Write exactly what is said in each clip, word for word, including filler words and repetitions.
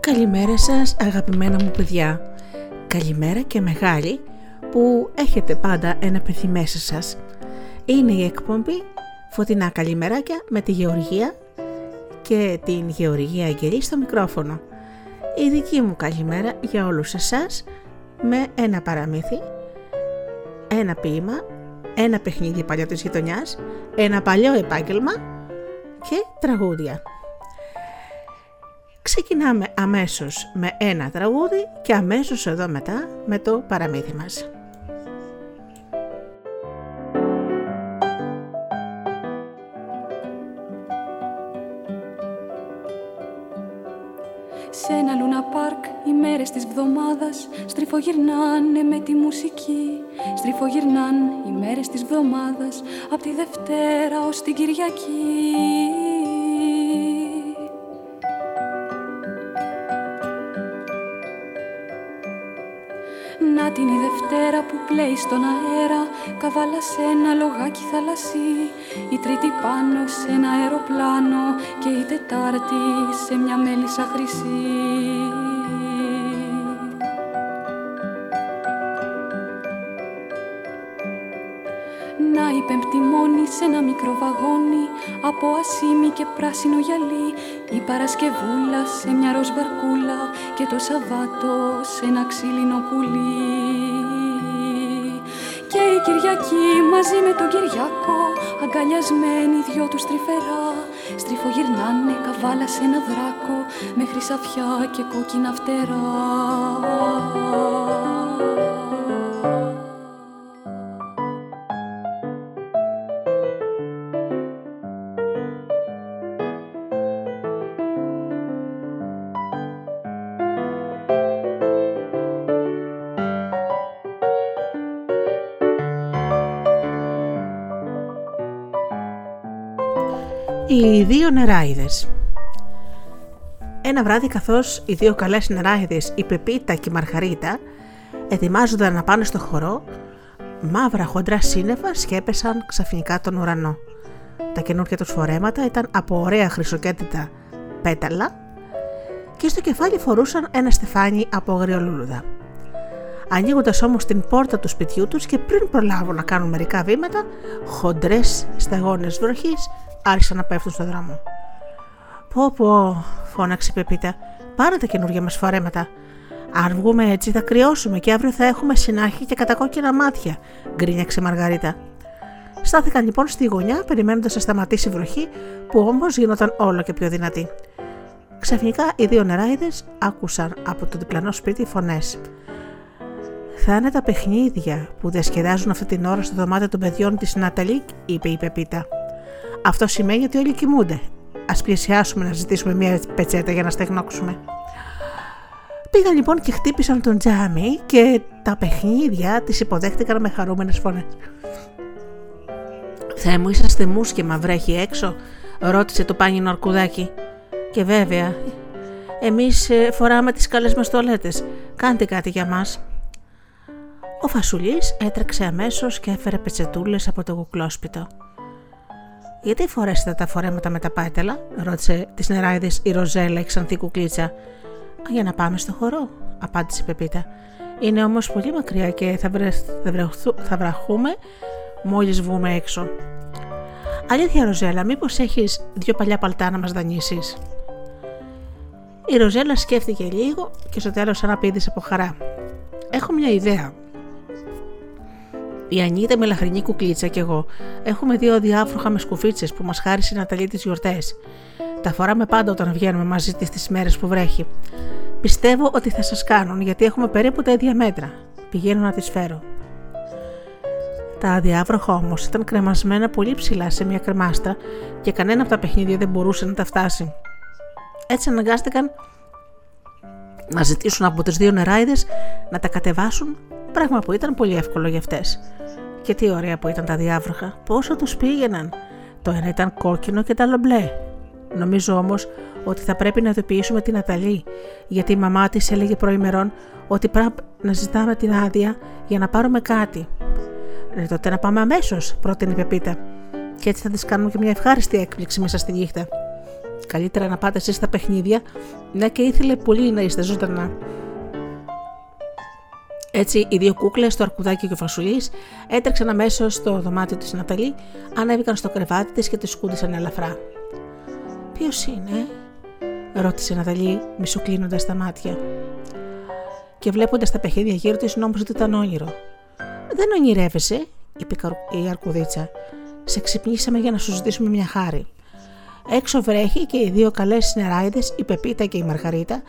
Καλημέρα σας αγαπημένα μου παιδιά, καλημέρα και μεγάλη που έχετε πάντα ένα παιδί μέσα σας. Είναι η εκπομπή Φωτεινά Καλημεράκια με τη Γεωργία και την Γεωργία Αγγελή στο μικρόφωνο. Η δική μου καλημέρα για όλους εσάς με ένα παραμύθι, ένα ποίημα, ένα παιχνίδι παλιό της γειτονιάς, ένα παλιό επάγγελμα και τραγούδια. Ξεκινάμε αμέσως με ένα τραγούδι και αμέσως εδώ μετά με το παραμύθι μας. Σε ένα λούνα πάρκ οι μέρες της βδομάδας στριφογυρνάνε με τη μουσική. Στριφογυρνάνε οι μέρες της βδομάδας από τη Δευτέρα ως την Κυριακή. Να την η Δευτέρα που πλέει στον αέρα, καβάλα σε ένα λογάκι θαλασσί. Η Τρίτη πάνω σε ένα αεροπλάνο και η Τετάρτη σε μια μέλισσα χρυσή. Να η Πέμπτη μόνη σε ένα μικρό βαγόνι από ασίμι και πράσινο γυαλί. Η Παρασκευούλα σε μια ροζ βαρκούλα και το Σαββάτο σε ένα ξύλινο πουλί. Και η Κυριακή μαζί με τον Κυριακό αγκαλιασμένοι δυο τους τρυφερά. Στριφογυρνάνε καβάλα σε ένα δράκο με χρυσαφιά και κόκκινα φτερά. Οι δύο νεράιδες. Ένα βράδυ, καθώς οι δύο καλές νεράιδες, η Πεπίτα και η Μαργαρίτα, ετοιμάζονταν να πάνε στο χορό, μαύρα χοντρά σύννεφα σκέπεσαν ξαφνικά τον ουρανό. Τα καινούργια τους φορέματα ήταν από ωραία χρυσοκέντητα πέταλα και στο κεφάλι φορούσαν ένα στεφάνι από αγριολούλουδα. Ανοίγοντας όμως την πόρτα του σπιτιού τους και πριν προλάβουν να κάνουν μερικά βήματα, χοντρές σταγόνες βροχής άρχισαν να πέφτουν στο δρόμο. «Πω πω», φώναξε η Πεπίτα, «πάρε τα καινούργια μας φορέματα. Αν βγούμε έτσι θα κρυώσουμε και αύριο θα έχουμε συνάχη και κατακόκκινα μάτια», γκρίνιαξε η Μαργαρίτα. Στάθηκαν λοιπόν στη γωνιά περιμένοντας να σταματήσει η βροχή, που όμως γινόταν όλο και πιο δυνατή. Ξαφνικά οι δύο νεράιδες άκουσαν από το διπλανό σπίτι φωνές. «Θα είναι τα παιχνίδια που διασκεδάζουν αυτή την ώρα στο δωμάτιο των παιδιών της Ναταλή», είπε η Πεπίτα. «Αυτό σημαίνει ότι όλοι κοιμούνται. Ας πλησιάσουμε να ζητήσουμε μία πετσέτα για να στεγνώξουμε». Πήγαν λοιπόν και χτύπησαν τον τζάμι και τα παιχνίδια τις υποδέχτηκαν με χαρούμενες φωνές. «Θεέ μου, είσαστε μουσκεμα, βρέχει έξω?» ρώτησε το πάνινο αρκουδάκι. «Και βέβαια, εμείς φοράμε τις καλές μας τουαλέτες. Κάντε κάτι για μας». Ο Φασουλής έτρεξε αμέσως και έφερε πετσετούλες από το κουκλόσπιτο. «Γιατί φορέσετε τα φορέματα με τα πέταλα?» ρώτησε τις νεράιδες η Ροζέλα, η ξανθή κουκλίτσα. «Για να πάμε στο χορό», απάντησε η Πεπίτα. «Είναι όμως πολύ μακριά και θα, βρε... θα, βρεχθού... θα βραχούμε μόλις βγούμε έξω». «Αλήθεια, Ροζέλα, μήπως έχεις δύο παλιά παλτά να μας δανείσεις?» Η Ροζέλα σκέφτηκε λίγο και στο τέλος αναπήδησε από χαρά. «Έχω μια ιδέα. Η Ανίτα με λαχρινή κουκλίτσα και εγώ έχουμε δύο διάφρουχα με σκουφίτσες που μας χάρισε η Ναταλή τις γιορτές. Τα φοράμε πάντα όταν βγαίνουμε μαζί της τις μέρες που βρέχει. Πιστεύω ότι θα σας κάνουν γιατί έχουμε περίπου τα ίδια μέτρα. Πηγαίνω να τις φέρω». Τα διάφρουχα όμως ήταν κρεμασμένα πολύ ψηλά σε μια κρεμάστα και κανένα από τα παιχνίδια δεν μπορούσε να τα φτάσει. Έτσι αναγκάστηκαν να ζητήσουν από τις δύο νεράιδες να τα κατεβάσουν, πράγμα που ήταν πολύ εύκολο για αυτές. Και τι ωραία που ήταν τα διάβροχα, πόσο τους πήγαιναν. Το ένα ήταν κόκκινο και το άλλο μπλε. Νομίζω όμως ότι θα πρέπει να ειδοποιήσουμε την Ναταλή, γιατί η μαμά της έλεγε προημερών ότι πρέπει να ζητάμε την άδεια για να πάρουμε κάτι. Ε, τότε να πάμε αμέσως, πρότεινε η Πεπίτα. Και έτσι θα της κάνουμε και μια ευχάριστη έκπληξη μέσα στη νύχτα. Καλύτερα να πάτε εσείς στα παιχνίδια, μια και ήθελε πολύ να είστε ζωντανά. Έτσι, οι δύο κούκλες, το αρκουδάκι και ο φασουλής, έτρεξαν αμέσως στο δωμάτιο της Ναταλή, ανέβηκαν στο κρεβάτι της και τη σκούντισαν ελαφρά. «Ποιος είναι?» ρώτησε η Ναταλή, μισοκλίνοντας τα μάτια. Και βλέποντας τα παιχνίδια γύρω της, νόμιζε ότι ήταν όνειρο. «Δεν ονειρεύεσαι», είπε η αρκουδίτσα. «Σε ξυπνήσαμε για να σου ζητήσουμε μια χάρη. Έξω βρέχει και οι δύο καλές νεράιδες, η Πεπίτα και η Μαργαρίτα,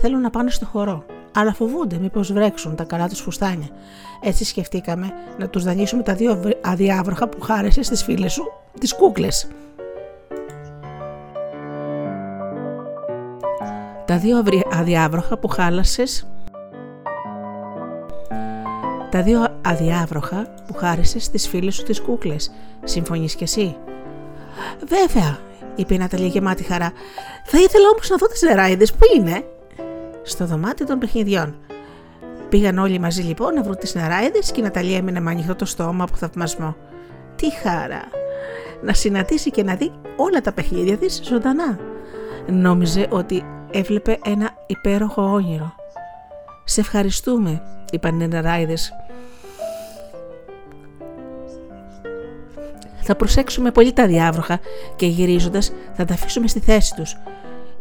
θέλουν να πάνε στο χορό, αλλά φοβούνται μήπως βρέξουν τα καλά τους φουστάνια. Έτσι σκεφτήκαμε να τους δανείσουμε τα δύο αδιάβροχα που χάρεσε στις φίλες σου, τις κούκλες». Τα δύο αδιάβροχα που χάλασες, τα δύο αδιάβροχα που χάρισες στις φίλες σου τις κούκλες, συμφωνείς κι εσύ? «Βέβαια», είπε η Ναταλία γεμάτη χαρά. «Θα ήθελα όμως να δω τις νεράιδες, που είναι?» «Στο δωμάτιο των παιχνιδιών». Πήγαν όλοι μαζί λοιπόν να βρουν τις νεράιδες και η Ναταλία έμεινε με ανοιχτό το στόμα από θαυμασμό. Τι χαρά! Να συναντήσει και να δει όλα τα παιχνίδια της ζωντανά. Νόμιζε ότι έβλεπε ένα υπέροχο όνειρο. «Σε ευχαριστούμε», είπαν οι νεράιδες. «Θα προσέξουμε πολύ τα διάβροχα και γυρίζοντας θα τα αφήσουμε στη θέση τους».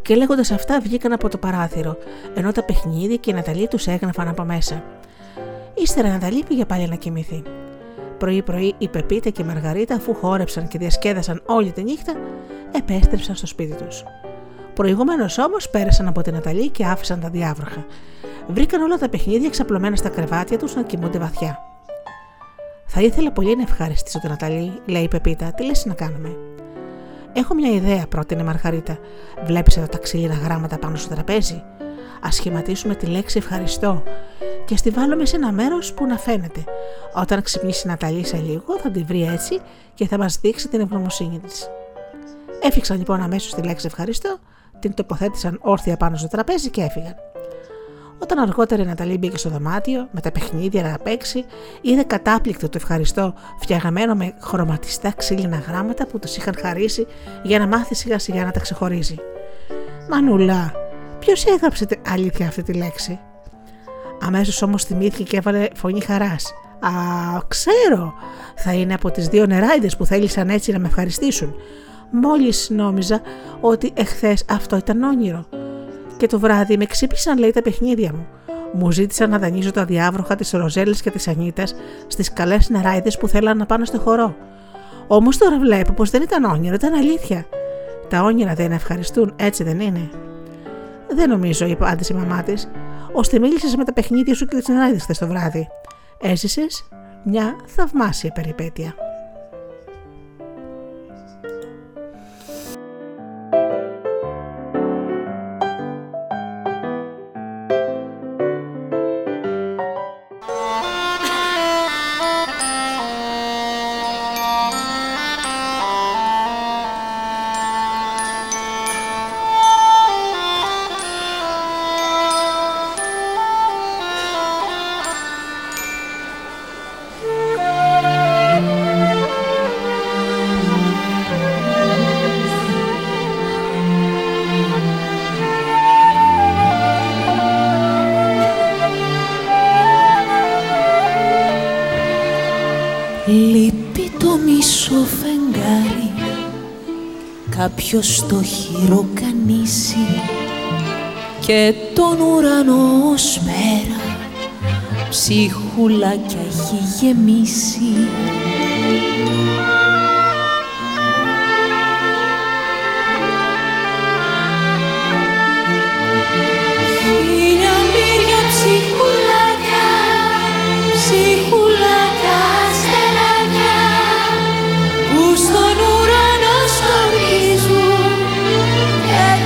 Και λέγοντας αυτά βγήκαν από το παράθυρο, ενώ τα παιχνίδια και η Ναταλή τους έγναφαν από μέσα. Ύστερα η Ναταλή πήγε πάλι να κοιμηθεί. Πρωί-πρωί η Πεπίτα και η Μαργαρίτα, αφού χόρεψαν και διασκέδασαν όλη τη νύχτα, επέστρεψαν στο σπίτι τους. Προηγουμένως όμως πέρασαν από την Ναταλή και άφησαν τα διάβροχα. Βρήκαν όλα τα παιχνίδια ξαπλωμένα στα κρεβάτια τους να κοιμούνται βαθιά. «Θα ήθελα πολύ να ευχαριστήσω την Ναταλή», λέει η Πεπίτα. «Τι λες να κάνουμε?» «Έχω μια ιδέα», πρότεινε η Μαργαρίτα. «Βλέπεις εδώ τα ξύλινα γράμματα πάνω στο τραπέζι? Ας σχηματίσουμε τη λέξη ευχαριστώ και στη βάλουμε σε ένα μέρος που να φαίνεται. Όταν ξυπνήσει η Ναταλή σε λίγο, θα τη βρει έτσι και θα μας δείξει την ευγνωμοσύνη της». Έφυξαν λοιπόν αμέσως τη λέξη ευχαριστώ, την τοποθέτησαν όρθια πάνω στο τραπέζι και έφυγαν. Όταν αργότερα η Ναταλή μπήκε στο δωμάτιο με τα παιχνίδια να παίξει, είδε κατάπληκτο το ευχαριστώ φτιαγμένο με χρωματιστά ξύλινα γράμματα που τους είχαν χαρίσει για να μάθει σιγά σιγά να τα ξεχωρίζει. «Μανουλά, ποιος έγραψε αλήθεια αυτή τη λέξη?» Αμέσως όμως θυμήθηκε και έβαλε φωνή χαράς. «Α, ξέρω! Θα είναι από τις δύο νεράιδες που θέλησαν έτσι να με ευχαριστήσουν. Μόλις νόμιζα ότι εχθές αυτό ήταν όνειρο. Και το βράδυ με ξύπνησαν, λέει, τα παιχνίδια μου. Μου ζήτησαν να δανείζω τα διάβροχα της Ροζέλης και της Ανίτας στις καλές νεράιδες που θέλαν να πάνε στο χορό. Όμως τώρα βλέπω πως δεν ήταν όνειρο, ήταν αλήθεια. Τα όνειρα δεν ευχαριστούν, έτσι δεν είναι?» «Δεν νομίζω», είπε άντης η μαμά της. «Ώστε μίλησες με τα παιχνίδια σου και τις νεράιδες χθες το βράδυ. Έζησες μια θαυμάσια περιπέτεια». Κάποιος το χειροκανήσει και τον ουρανό ως μέρα ψυχουλάκια έχει γεμίσει. Χίλια μύρια ψυχουλάκια, ψυχουλάκια στελάκια που στον ουρανό στολίζουν.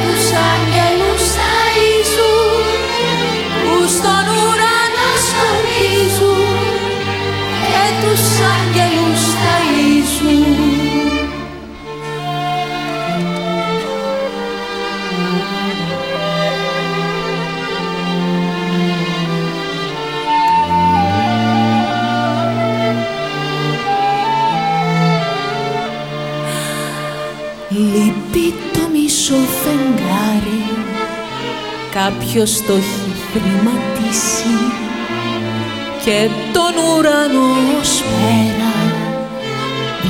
Τους αγγέλους ταΐζουν πίσω φεγγάρι, κάποιος το έχει χρηματίσει και τον ουρανό ως πέρα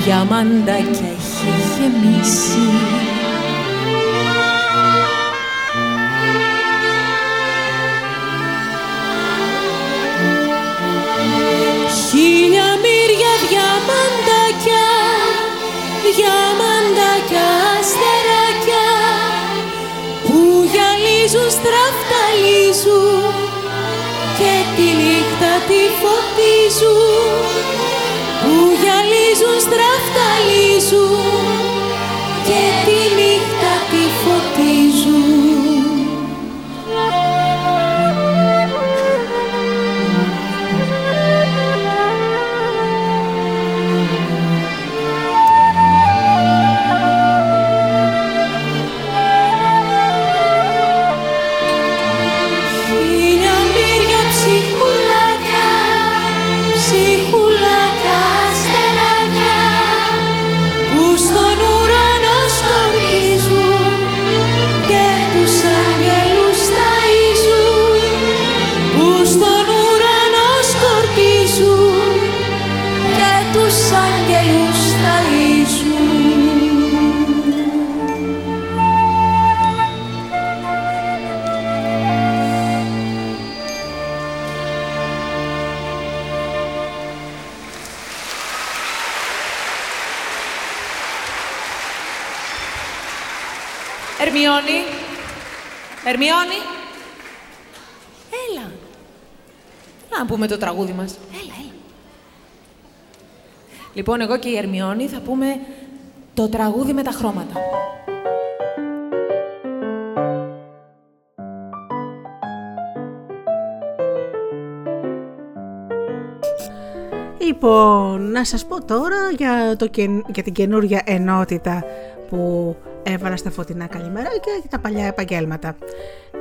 διαμαντάκια έχει γεμίσει. Χίλια μύρια διαμαντάκια, διαμαντάκια αστεράκια που γυαλίζουν, στραφταλίζουν και τη νύχτα τη φωτίζουν, που γυαλίζουν, στραφταλίζουν και τη νύχτα τη φωτίζουν. Ερμιώνη, Ερμιώνη, έλα, να πούμε το τραγούδι μας. Έλα, έλα. Λοιπόν, εγώ και η Ερμιώνη θα πούμε το τραγούδι με τα χρώματα. Λοιπόν, να σας πω τώρα για, το, για την καινούργια ενότητα που έβαλα στα φωτεινά καλημεράκια και τα παλιά επαγγέλματα.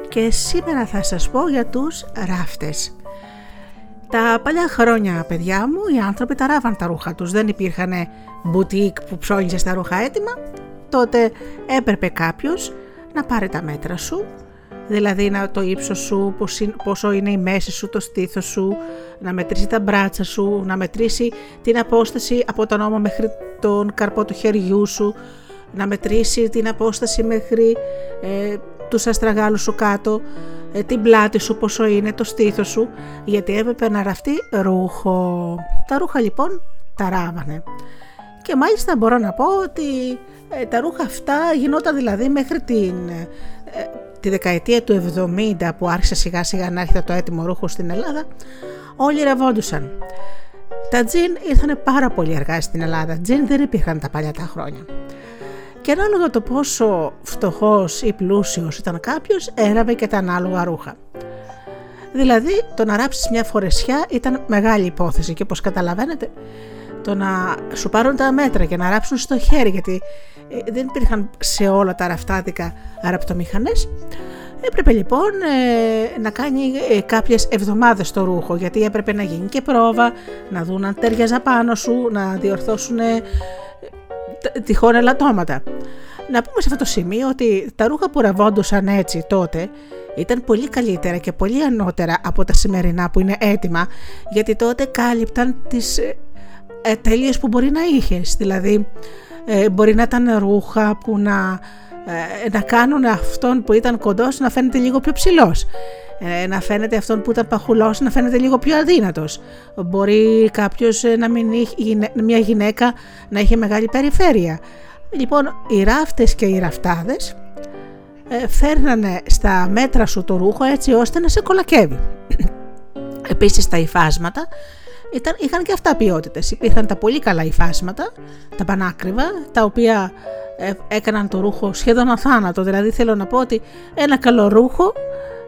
Και σήμερα θα σας πω για τους ράφτες. Τα παλιά χρόνια, παιδιά μου, οι άνθρωποι τα ράβαν τα ρούχα τους. Δεν υπήρχαν μπουτίκ που ψώνιζες τα ρούχα έτοιμα. Τότε έπρεπε κάποιος να πάρει τα μέτρα σου, δηλαδή να το ύψος σου, πόσο είναι η μέση σου, το στήθος σου, να μετρήσει τα μπράτσα σου, να μετρήσει την απόσταση από τον ώμο μέχρι τον καρπό του χεριού σου, να μετρήσει την απόσταση μέχρι ε, τους αστραγάλους σου κάτω, ε, την πλάτη σου πόσο είναι, το στήθος σου, γιατί έπρεπε να ραφτεί ρούχο. Τα ρούχα λοιπόν τα ράβανε. Και μάλιστα μπορώ να πω ότι ε, τα ρούχα αυτά γινόταν δηλαδή μέχρι την, ε, τη δεκαετία του εβδομήντα που άρχισε σιγά σιγά να έρχεται το έτοιμο ρούχο στην Ελλάδα, όλοι ραβόντουσαν. Τα τζιν ήρθαν πάρα πολύ αργά στην Ελλάδα, τζιν δεν υπήρχαν τα παλιά τα χρόνια. Και ανάλογα το πόσο φτωχός ή πλούσιος ήταν κάποιος, έραβε και τα ανάλογα ρούχα. Δηλαδή, το να ράψεις μια φορεσιά ήταν μεγάλη υπόθεση και όπως καταλαβαίνετε, το να σου πάρουν τα μέτρα και να ράψουν στο χέρι, γιατί ε, δεν υπήρχαν σε όλα τα ραφτάδικα ραπτομηχανές, έπρεπε λοιπόν ε, να κάνει ε, κάποιες εβδομάδες το ρούχο, γιατί έπρεπε να γίνει και πρόβα, να δουν αν τέριαζα πάνω σου, να διορθώσουν Ε, τυχόν ελαττώματα. Να πούμε σε αυτό το σημείο ότι τα ρούχα που ραβόντουσαν έτσι τότε ήταν πολύ καλύτερα και πολύ ανώτερα από τα σημερινά που είναι έτοιμα, γιατί τότε κάλυπταν τις ατέλειες που μπορεί να είχες. Δηλαδή ε, μπορεί να ήταν ρούχα που να, ε, να κάνουν αυτόν που ήταν κοντός να φαίνεται λίγο πιο ψηλός, ε, να φαίνεται αυτόν που ήταν παχουλός να φαίνεται λίγο πιο αδύνατος. Μπορεί κάποιος ε, να μην είχε, μια γυναίκα να είχε μεγάλη περιφέρεια. Λοιπόν, οι ράφτες και οι ραφτάδες ε, φέρνανε στα μέτρα σου το ρούχο έτσι ώστε να σε κολακεύει. Επίσης τα υφάσματα ήταν, είχαν και αυτά ποιότητες. Υπήρχαν τα πολύ καλά υφάσματα, τα πανάκριβα, τα οποία ε, έκαναν το ρούχο σχεδόν αθάνατο. Δηλαδή θέλω να πω ότι ένα καλό ρούχο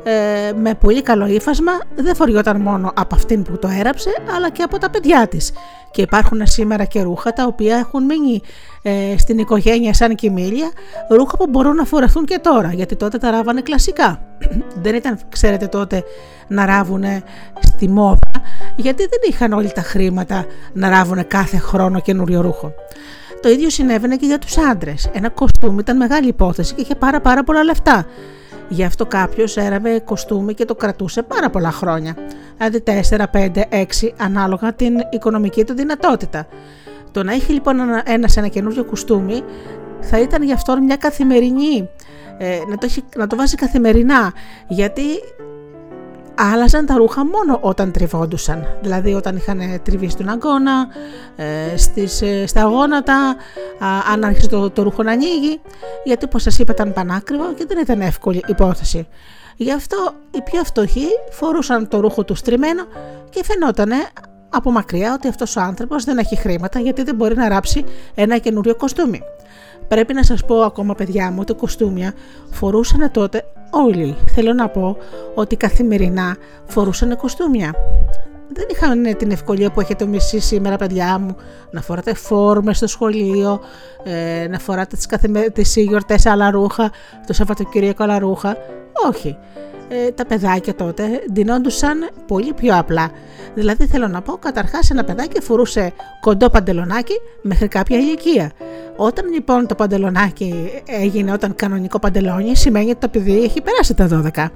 Ε, με πολύ καλό ύφασμα δεν φοριόταν μόνο από αυτήν που το έραψε, αλλά και από τα παιδιά της. Και υπάρχουν σήμερα και ρούχα τα οποία έχουν μείνει ε, στην οικογένεια σαν κοιμήλια, ρούχα που μπορούν να φορεθούν και τώρα, γιατί τότε τα ράβανε κλασικά. Δεν ήταν, ξέρετε, τότε να ράβουνε στη μόδα, γιατί δεν είχαν όλοι τα χρήματα να ράβουνε κάθε χρόνο καινούριο ρούχο. Το ίδιο συνέβαινε και για τους άντρες. Ένα κοστούμι ήταν μεγάλη υπόθεση και είχε πάρα πάρα πολλά λεφτά. Γι' αυτό κάποιος έραβε κοστούμι και το κρατούσε πάρα πολλά χρόνια. Δηλαδή τέσσερα, πέντε, έξι ανάλογα την οικονομική του δυνατότητα. Το να είχε λοιπόν ένας ένα καινούριο κοστούμι θα ήταν γι' αυτό μια καθημερινή, ε, να, το έχει, να το βάζει καθημερινά, γιατί άλλαζαν τα ρούχα μόνο όταν τριβόντουσαν, δηλαδή όταν είχαν τριβεί στον αγκώνα, ε, στις, ε, στα γόνατα, α, αν άρχισε το, το ρούχο να ανοίγει, γιατί όπως σας είπα ήταν πανάκριβο και δεν ήταν εύκολη υπόθεση. Γι' αυτό οι πιο φτωχοί φορούσαν το ρούχο του τριμμένο και φαινότανε από μακριά ότι αυτός ο άνθρωπος δεν έχει χρήματα, γιατί δεν μπορεί να ράψει ένα καινούριο κοστούμι. Πρέπει να σας πω ακόμα, παιδιά μου, ότι κοστούμια φορούσαν τότε όλοι. Θέλω να πω ότι καθημερινά φορούσαν κοστούμια. Δεν είχαν την ευκολία που έχετε μισεί σήμερα, παιδιά μου, να φοράτε φόρμες στο σχολείο, να φοράτε τις, καθημε... τις γιορτές άλλα ρούχα, το Σαββατοκύριακο άλλα ρούχα. Όχι. Ε, τα παιδάκια τότε ντυνόντουσαν πολύ πιο απλά. Δηλαδή, θέλω να πω, καταρχάς ένα παιδάκι φορούσε κοντό παντελονάκι μέχρι κάποια ηλικία. Όταν λοιπόν το παντελονάκι έγινε όταν κανονικό παντελόνι, σημαίνει ότι το παιδί έχει περάσει τα δώδεκα.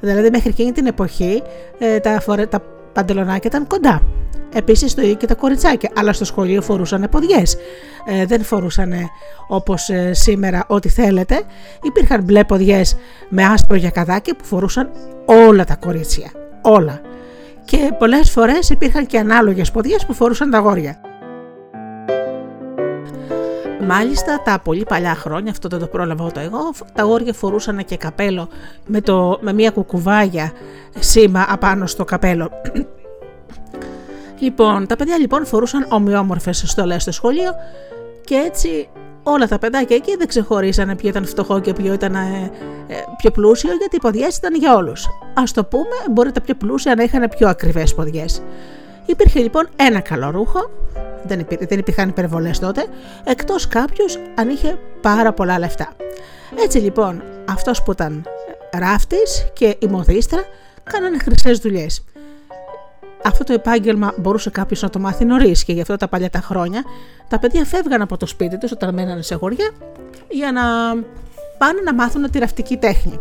Δηλαδή μέχρι εκείνη την εποχή ε, τα, φορε... τα παντελονάκια ήταν κοντά. Επίσης το ίδιο και τα κοριτσάκια, αλλά στο σχολείο φορούσαν ποδιές. Ε, δεν φορούσαν όπως ε, σήμερα ό,τι θέλετε. Υπήρχαν μπλε ποδιές με άσπρο γιακαδάκι που φορούσαν όλα τα κορίτσια. Όλα. Και πολλές φορές υπήρχαν και ανάλογες ποδιές που φορούσαν τα αγόρια. Μάλιστα τα πολύ παλιά χρόνια, αυτό δεν το πρόλαβα ούτε εγώ, τα αγόρια φορούσαν και καπέλο με, το, με μια κουκουβάγια σήμα απάνω στο καπέλο. Λοιπόν, τα παιδιά λοιπόν φορούσαν ομοιόμορφες στολές στο σχολείο και έτσι όλα τα παιδάκια εκεί δεν ξεχωρίσανε ποιο ήταν φτωχό και ποιο ήταν ε, ε, πιο πλούσιο, γιατί οι ποδιές ήταν για όλους. Ας το πούμε, μπορεί τα πιο πλούσια να είχαν πιο ακριβές ποδιές. Υπήρχε λοιπόν ένα καλό ρούχο, δεν, υπή, δεν υπήρχαν υπερβολές τότε, εκτός κάποιος αν είχε πάρα πολλά λεφτά. Έτσι λοιπόν, αυτός που ήταν ράφτης και η μοδίστρα κάνανε χρυσές δουλειές. Αυτό το επάγγελμα μπορούσε κάποιος να το μάθει νωρίς και γι' αυτό τα παλιά τα χρόνια τα παιδιά φεύγαν από το σπίτι τους όταν μένανε σε χωριά για να πάνε να μάθουν τη ραφτική τέχνη.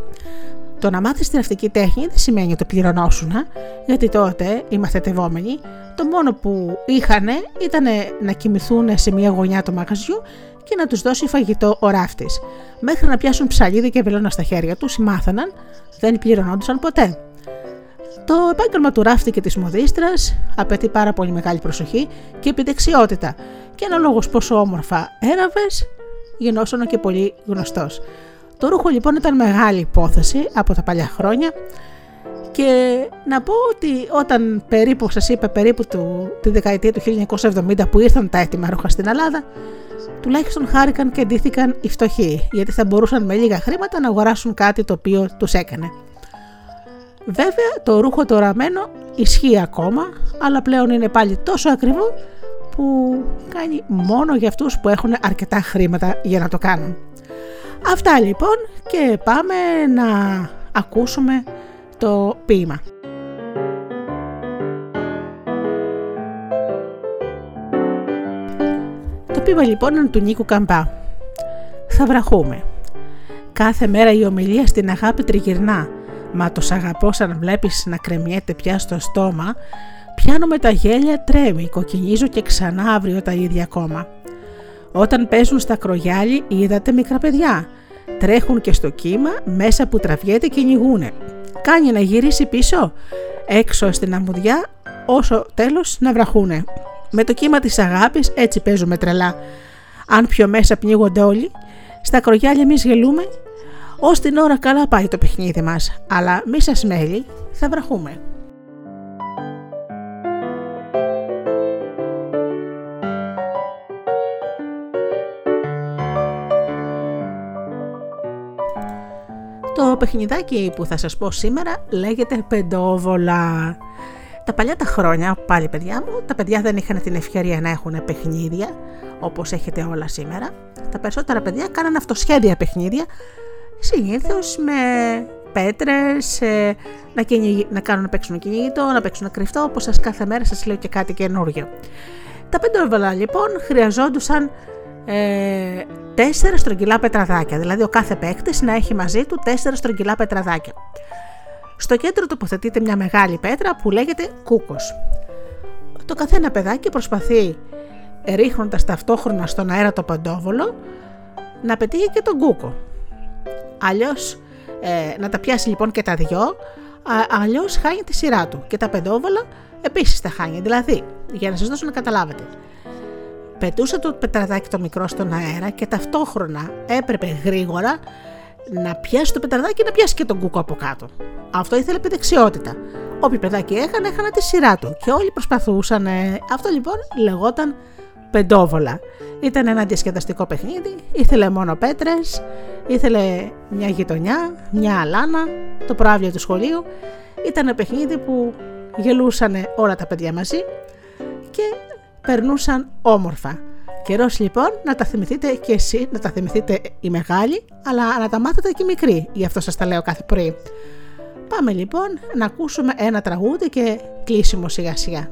Το να μάθεις τη ραφτική τέχνη δεν σημαίνει ότι το πληρωνόσουνα, γιατί τότε οι μαθητευόμενοι το μόνο που είχαν ήταν να κοιμηθούν σε μια γωνιά του μαγαζιού και να τους δώσει φαγητό ο ράφτης. Μέχρι να πιάσουν ψαλίδι και βελόνα στα χέρια τους μάθαναν, δεν πληρωνόντουσαν ποτέ. Το επάγγελμα του ράφτη και της μοδίστρας απαιτεί πάρα πολύ μεγάλη προσοχή και επιδεξιότητα και αναλόγως πόσο όμορφα έραβες γινόσουν και πολύ γνωστός. Το ρούχο λοιπόν ήταν μεγάλη υπόθεση από τα παλιά χρόνια και να πω ότι όταν περίπου, σας είπα, περίπου του, τη δεκαετία του χίλια εννιακόσια εβδομήντα που ήρθαν τα έτοιμα ρούχα στην Ελλάδα, τουλάχιστον χάρηκαν και ντύθηκαν οι φτωχοί, γιατί θα μπορούσαν με λίγα χρήματα να αγοράσουν κάτι το οποίο τους έκανε. Βέβαια το ρούχο το ραμμένο ισχύει ακόμα, αλλά πλέον είναι πάλι τόσο ακριβό που κάνει μόνο για αυτούς που έχουν αρκετά χρήματα για να το κάνουν. Αυτά λοιπόν και πάμε να ακούσουμε το ποίημα. Το ποίημα λοιπόν είναι του Νίκου Καμπά. Θα βραχούμε. Κάθε μέρα η ομιλία στην αγάπη τριγυρνά. Μα το σ' αγαπώ σαν βλέπεις να κρεμιέται πια στο στόμα. Πιάνω με τα γέλια τρέμει, κοκκινίζω και ξανά αύριο τα ίδια κόμμα. Όταν παίζουν στα κρογιάλι είδατε μικρά παιδιά. Τρέχουν και στο κύμα μέσα που τραβιέται και νιγούνε. Κάνει να γυρίσει πίσω, έξω στην αμμουδιά όσο τέλος να βραχούνε. Με το κύμα της αγάπης έτσι παίζουμε τρελά. Αν πιο μέσα πνίγονται όλοι, στα κρογιάλι εμείς γελούμε. Ως την ώρα καλά πάει το παιχνίδι μας, αλλά μη σας μέλει, θα βραχούμε. Το παιχνιδάκι που θα σας πω σήμερα λέγεται πεντόβολα. Τα παλιά τα χρόνια, πάλι παιδιά μου, τα παιδιά δεν είχαν την ευκαιρία να έχουν παιχνίδια όπως έχετε όλα σήμερα. Τα περισσότερα παιδιά κάνανε αυτοσχέδια παιχνίδια, συνήθως με πέτρες, να, κυνηγ... να κάνουν να παίξουν κυνηγητό, να παίξουν κρυφτό, όπως σας κάθε μέρα σας λέω και κάτι καινούργιο. Τα πεντόβολα λοιπόν χρειαζόντουσαν ε, τέσσερα στρογγυλά πετραδάκια, δηλαδή ο κάθε παίκτης να έχει μαζί του τέσσερα στρογγυλά πετραδάκια. Στο κέντρο τοποθετείται μια μεγάλη πέτρα που λέγεται κούκος. Το καθένα παιδάκι προσπαθεί, ρίχνοντας ταυτόχρονα στον αέρα το παντόβολο, να πετύχει και τον κούκο. Αλλιώς, ε, να τα πιάσει λοιπόν και τα δυο, α, αλλιώς χάνει τη σειρά του και τα πεντόβολα επίσης τα χάνει. Δηλαδή, για να σας δώσω να καταλάβετε, πετούσε το πετραδάκι το μικρό στον αέρα και ταυτόχρονα έπρεπε γρήγορα να πιάσει το πετραδάκι και να πιάσει και τον κούκο από κάτω. Αυτό ήθελε επιδεξιότητα. Όποιοι παιδάκι έχανε, έχανε τη σειρά του και όλοι προσπαθούσαν. Αυτό λοιπόν λεγόταν πεντόβολα. Ήταν ένα διασκεδαστικό παιχνίδι, ήθελε μόνο πέτρες, ήθελε μια γειτονιά, μια αλάνα, το προάβλιο του σχολείου. Ήταν ένα παιχνίδι που γελούσαν όλα τα παιδιά μαζί και περνούσαν όμορφα. Καιρός λοιπόν να τα θυμηθείτε και εσύ, να τα θυμηθείτε οι μεγάλοι, αλλά να τα μάθετε και οι μικροί, γι' αυτό σας τα λέω κάθε πρωί. Πάμε λοιπόν να ακούσουμε ένα τραγούδι και κλείσιμο σιγά σιγά.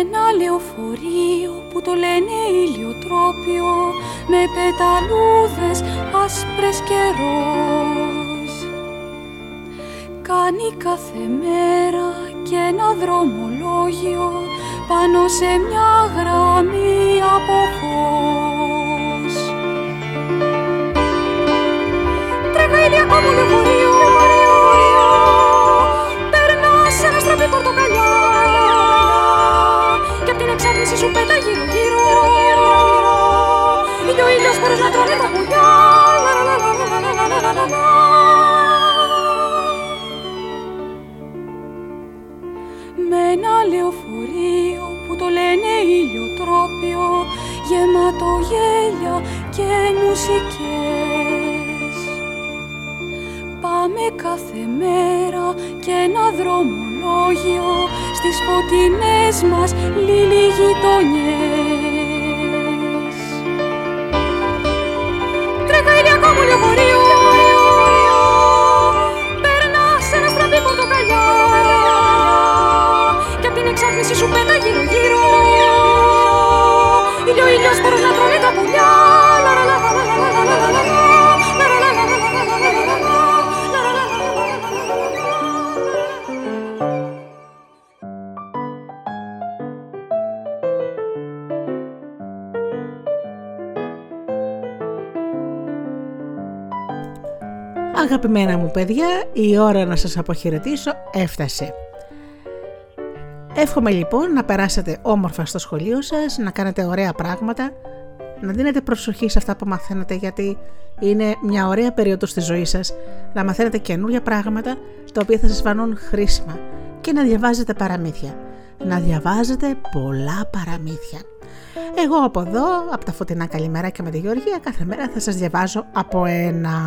Ένα λεωφορείο που το λένε ηλιοτρόπιο, με πεταλούδες άσπρες και ροζ, κάνει κάθε μέρα και ένα δρομολόγιο πάνω σε μια γραμμή από φως. Τρέχα ηλιακό μου λεωφορείο, περνά σε ένα στραπή πορτοκαλιά, κι απ' την εξάτμιση σου πετά γύρω γύρω, είναι ο ήλιος χωρίς να τρώνε τα πουλιά. Με ένα λεωφορείο που το λένε ηλιοτρόπιο, γεμάτο γέλια και μουσικές, πάμε κάθε μέρα και ένα δρομολόγιο στις φωτεινές μας λίλοι γειτονιές. Τρέχα ηλιακό μου λεωφορείο, περνά σε ένα στραβή πορτοκαλιά, κι απ' την εξάτμιση σου πέτα γύρω γύρω, ήλιο ήλιος χωρίς να τρώνε τα πουλιά. Αγαπημένα μου παιδιά, η ώρα να σας αποχαιρετήσω έφτασε. Εύχομαι λοιπόν να περάσετε όμορφα στο σχολείο σας, να κάνετε ωραία πράγματα, να δίνετε προσοχή σε αυτά που μαθαίνετε, γιατί είναι μια ωραία περίοδος στη ζωή σας, να μαθαίνετε καινούργια πράγματα τα οποία θα σας φανούν χρήσιμα και να διαβάζετε παραμύθια. Να διαβάζετε πολλά παραμύθια. Εγώ από εδώ, από τα φωτεινά καλημέρα και με τη Γεωργία, κάθε μέρα θα σας διαβάζω από ένα.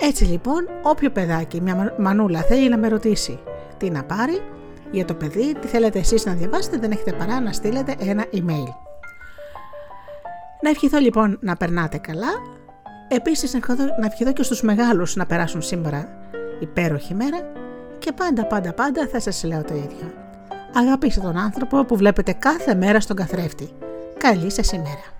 Έτσι λοιπόν, όποιο παιδάκι, μια μανούλα θέλει να με ρωτήσει τι να πάρει για το παιδί, τι θέλετε εσείς να διαβάσετε, δεν έχετε παρά να στείλετε ένα email. Να ευχηθώ λοιπόν να περνάτε καλά. Επίσης να ευχηθώ και στους μεγάλους να περάσουν σήμερα υπέροχη μέρα και πάντα πάντα πάντα θα σας λέω το ίδιο. Αγαπήστε τον άνθρωπο που βλέπετε κάθε μέρα στον καθρέφτη. Καλή σας ημέρα.